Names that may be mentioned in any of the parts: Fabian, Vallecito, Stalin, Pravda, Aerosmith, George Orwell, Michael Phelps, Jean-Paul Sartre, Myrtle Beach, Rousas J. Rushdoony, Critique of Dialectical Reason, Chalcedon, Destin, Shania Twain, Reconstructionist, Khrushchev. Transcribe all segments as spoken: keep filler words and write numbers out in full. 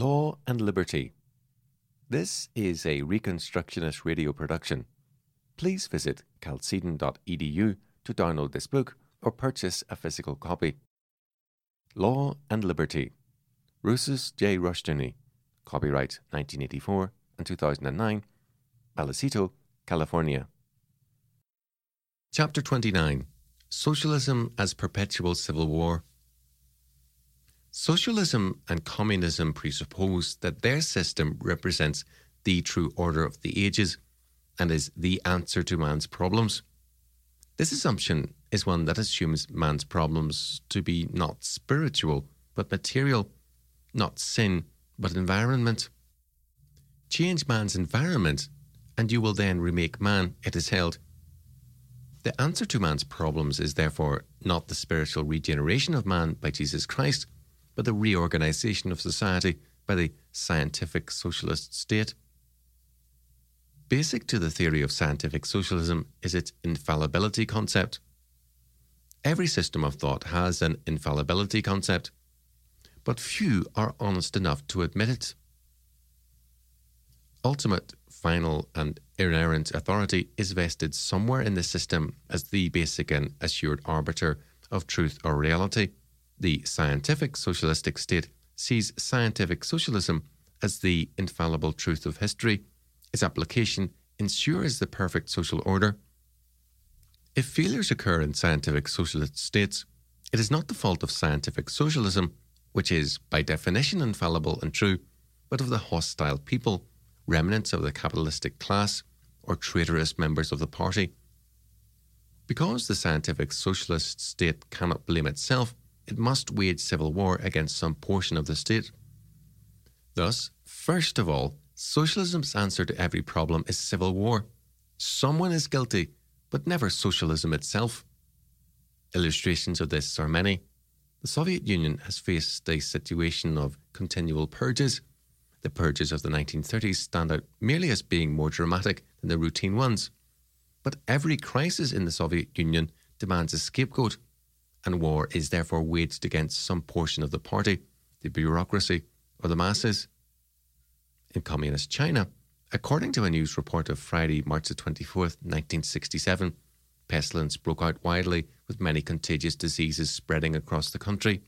Law and Liberty. This is a Reconstructionist radio production. Please visit chalcedon dot e d u to download this book or purchase a physical copy. Law and Liberty. Rousas J. Rushdoony. Copyright nineteen eighty-four and two thousand nine. Vallecito, California. Chapter twenty-nine. Socialism as Perpetual Civil War. Socialism and communism presuppose that their system represents the true order of the ages and is the answer to man's problems. This assumption is one that assumes man's problems to be not spiritual but material, not sin but environment. Change man's environment and you will then remake man, it is held. The answer to man's problems is therefore not the spiritual regeneration of man by Jesus Christ, but the reorganization of society by the scientific socialist state. Basic to the theory of scientific socialism is its infallibility concept. Every system of thought has an infallibility concept, but few are honest enough to admit it. Ultimate, final and inerrant authority is vested somewhere in the system as the basic and assured arbiter of truth or reality. The scientific socialistic state sees scientific socialism as the infallible truth of history. Its application ensures the perfect social order. If failures occur in scientific socialist states, it is not the fault of scientific socialism, which is by definition infallible and true, but of the hostile people, remnants of the capitalistic class, or traitorous members of the party. Because the scientific socialist state cannot blame itself, it must wage civil war against some portion of the state. Thus, first of all, socialism's answer to every problem is civil war. Someone is guilty, but never socialism itself. Illustrations of this are many. The Soviet Union has faced a situation of continual purges. The purges of the nineteen thirties stand out merely as being more dramatic than the routine ones. But every crisis in the Soviet Union demands a scapegoat, and war is therefore waged against some portion of the party, the bureaucracy, or the masses. In Communist China, according to a news report of Friday, March the twenty-fourth, nineteen sixty-seven, pestilence broke out widely, with many contagious diseases spreading across the country.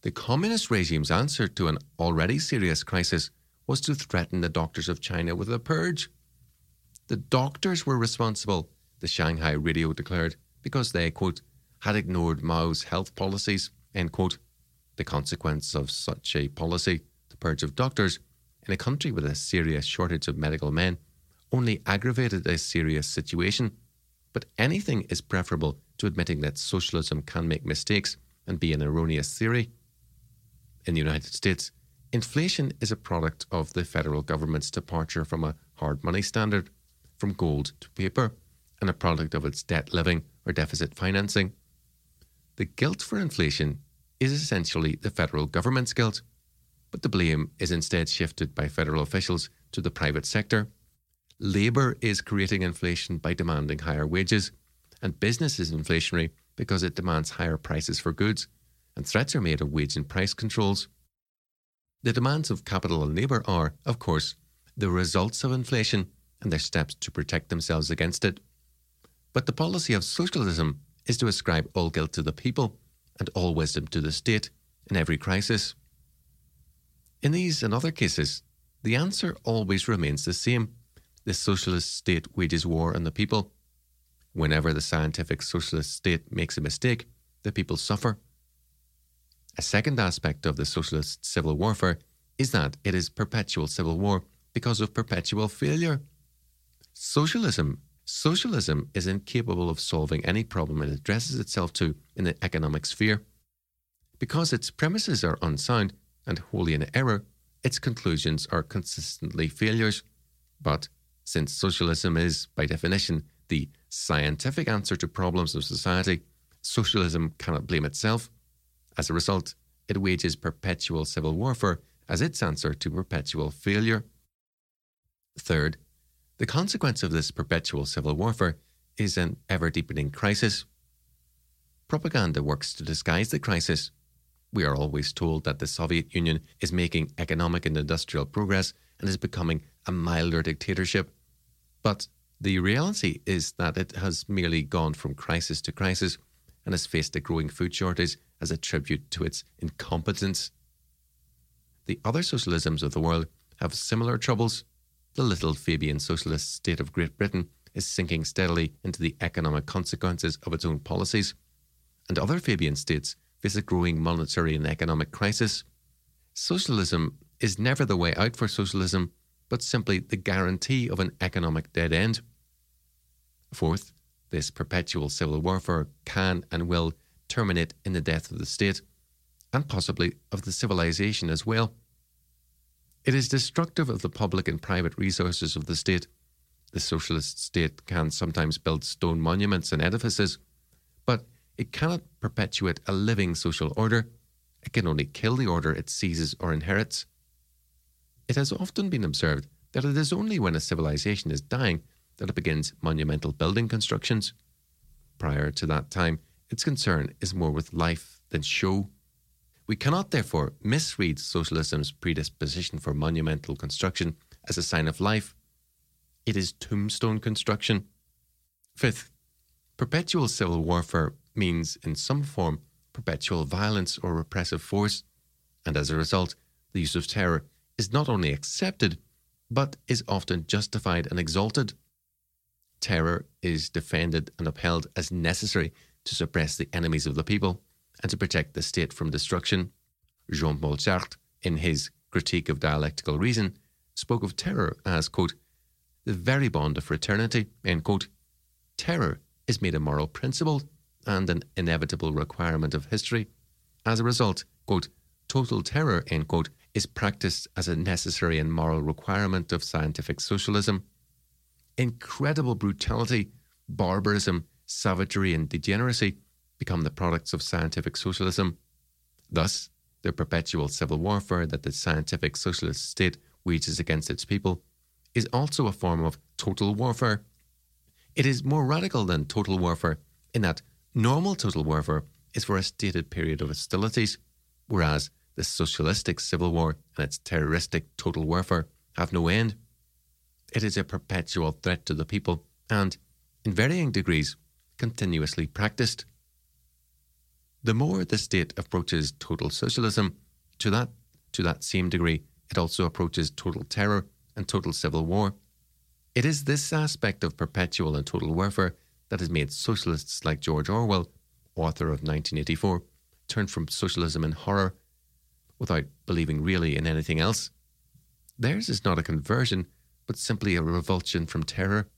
The communist regime's answer to an already serious crisis was to threaten the doctors of China with a purge. The doctors were responsible, the Shanghai Radio declared, because they, quote, had ignored Mao's health policies, end quote. The consequence of such a policy, the purge of doctors, in a country with a serious shortage of medical men, only aggravated a serious situation. But anything is preferable to admitting that socialism can make mistakes and be an erroneous theory. In the United States, inflation is a product of the federal government's departure from a hard money standard, from gold to paper, and a product of its debt living or deficit financing. The guilt for inflation is essentially the federal government's guilt, but the blame is instead shifted by federal officials to the private sector. Labour is creating inflation by demanding higher wages, and business is inflationary because it demands higher prices for goods, and threats are made of wage and price controls. The demands of capital and labour are, of course, the results of inflation and their steps to protect themselves against it. But the policy of socialism is to ascribe all guilt to the people and all wisdom to the state in every crisis. In these and other cases, the answer always remains the same. The socialist state wages war on the people. Whenever the scientific socialist state makes a mistake, the people suffer. A second aspect of the socialist civil warfare is that it is perpetual civil war because of perpetual failure. Socialism Socialism is incapable of solving any problem it addresses itself to in the economic sphere. Because its premises are unsound and wholly in error, its conclusions are consistently failures. But since socialism is, by definition, the scientific answer to problems of society, socialism cannot blame itself. As a result, it wages perpetual civil warfare as its answer to perpetual failure. Third, the consequence of this perpetual civil warfare is an ever-deepening crisis. Propaganda works to disguise the crisis. We are always told that the Soviet Union is making economic and industrial progress and is becoming a milder dictatorship. But the reality is that it has merely gone from crisis to crisis and has faced a growing food shortage as a tribute to its incompetence. The other socialisms of the world have similar troubles. The little Fabian socialist state of Great Britain is sinking steadily into the economic consequences of its own policies, and other Fabian states face a growing monetary and economic crisis. Socialism is never the way out for socialism, but simply the guarantee of an economic dead end. Fourth, this perpetual civil warfare can and will terminate in the death of the state, and possibly of the civilization as well. It is destructive of the public and private resources of the state. The socialist state can sometimes build stone monuments and edifices, but it cannot perpetuate a living social order. It can only kill the order it seizes or inherits. It has often been observed that it is only when a civilization is dying that it begins monumental building constructions. Prior to that time, its concern is more with life than show. We cannot, therefore, misread socialism's predisposition for monumental construction as a sign of life. It is tombstone construction. Fifth, perpetual civil warfare means, in some form, perpetual violence or repressive force, and as a result, the use of terror is not only accepted, but is often justified and exalted. Terror is defended and upheld as necessary to suppress the enemies of the people and to protect the state from destruction. Jean-Paul Sartre, in his Critique of Dialectical Reason, spoke of terror as, quote, the very bond of fraternity, end quote. Terror is made a moral principle and an inevitable requirement of history. As a result, quote, total terror, end quote, is practiced as a necessary and moral requirement of scientific socialism. Incredible brutality, barbarism, savagery and degeneracy become the products of scientific socialism. Thus, the perpetual civil warfare that the scientific socialist state wages against its people is also a form of total warfare. It is more radical than total warfare in that normal total warfare is for a stated period of hostilities, whereas the socialistic civil war and its terroristic total warfare have no end. It is a perpetual threat to the people and, in varying degrees, continuously practiced. The more the state approaches total socialism, to that, to that same degree, it also approaches total terror and total civil war. It is this aspect of perpetual and total warfare that has made socialists like George Orwell, author of nineteen eighty-four, turn from socialism in horror without believing really in anything else. Theirs is not a conversion, but simply a revulsion from terror.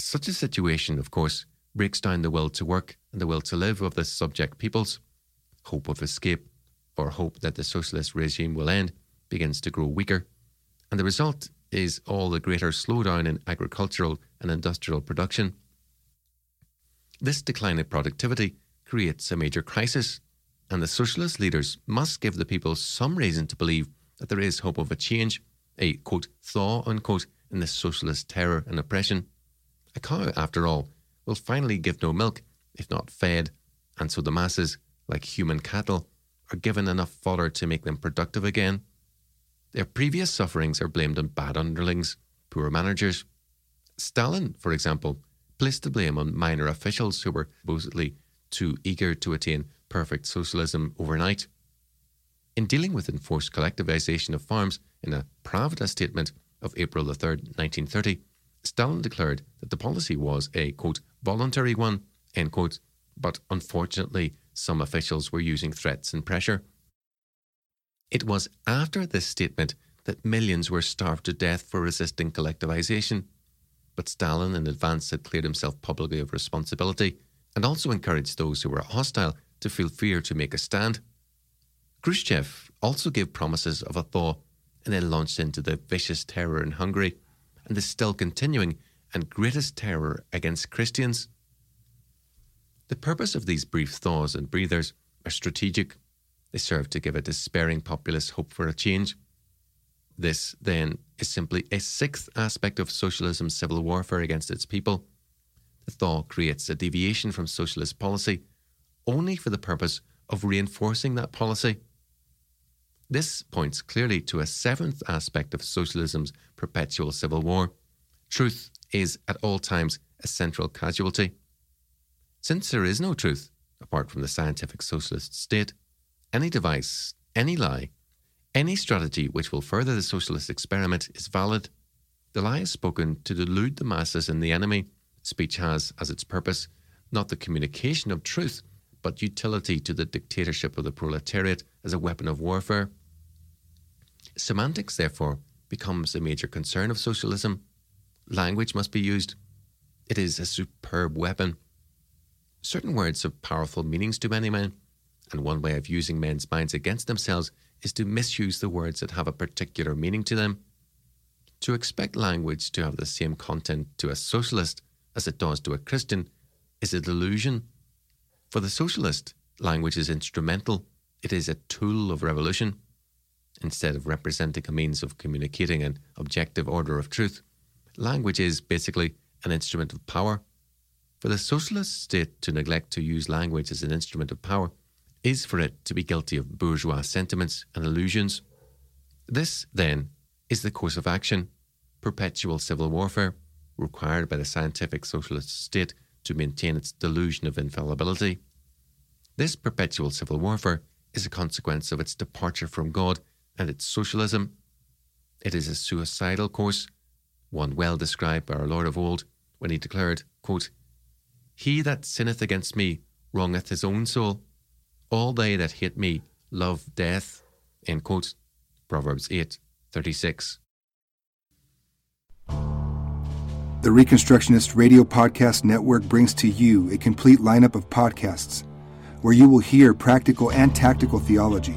Such a situation, of course, breaks down the will to work and the will to live of the subject peoples. Hope of escape, or hope that the socialist regime will end, begins to grow weaker, and the result is all the greater slowdown in agricultural and industrial production. This decline in productivity creates a major crisis, and the socialist leaders must give the people some reason to believe that there is hope of a change, a, quote, thaw, unquote, in this socialist terror and oppression. A cow, after all, will finally give no milk if not fed, and so the masses, like human cattle, are given enough fodder to make them productive again. Their previous sufferings are blamed on bad underlings, poor managers. Stalin, for example, placed the blame on minor officials who were supposedly too eager to attain perfect socialism overnight. In dealing with enforced collectivization of farms in a Pravda statement of April the third, nineteen thirty, Stalin declared that the policy was a, quote, voluntary one, end quote, but unfortunately some officials were using threats and pressure. It was after this statement that millions were starved to death for resisting collectivization. But Stalin in advance had cleared himself publicly of responsibility and also encouraged those who were hostile to feel fear to make a stand. Khrushchev also gave promises of a thaw and then launched into the vicious terror in Hungary and the still continuing and greatest terror against Christians. The purpose of these brief thaws and breathers are strategic. They serve to give a despairing populace hope for a change. This, then, is simply a sixth aspect of socialism's civil warfare against its people. The thaw creates a deviation from socialist policy only for the purpose of reinforcing that policy. This points clearly to a seventh aspect of socialism's perpetual civil war. Truth is at all times a central casualty. Since there is no truth, apart from the scientific socialist state, any device, any lie, any strategy which will further the socialist experiment is valid. The lie is spoken to delude the masses and the enemy. Speech has as its purpose not the communication of truth, but utility to the dictatorship of the proletariat as a weapon of warfare. Semantics, therefore, becomes a major concern of socialism. Language must be used. It is a superb weapon. Certain words have powerful meanings to many men, and one way of using men's minds against themselves is to misuse the words that have a particular meaning to them. To expect language to have the same content to a socialist as it does to a Christian is a delusion. For the socialist, language is instrumental. It is a tool of revolution. Instead of representing a means of communicating an objective order of truth, language is basically an instrument of power. For the socialist state to neglect to use language as an instrument of power is for it to be guilty of bourgeois sentiments and illusions. This, then, is the course of action, perpetual civil warfare, required by the scientific socialist state to maintain its delusion of infallibility. This perpetual civil warfare is a consequence of its departure from God and its socialism. It is a suicidal course, one well described by our Lord of old when he declared, quote, "He that sinneth against me wrongeth his own soul. All they that hate me love death," end quote. Proverbs eight thirty-six. The Reconstructionist Radio Podcast Network brings to you a complete lineup of podcasts where you will hear practical and tactical theology.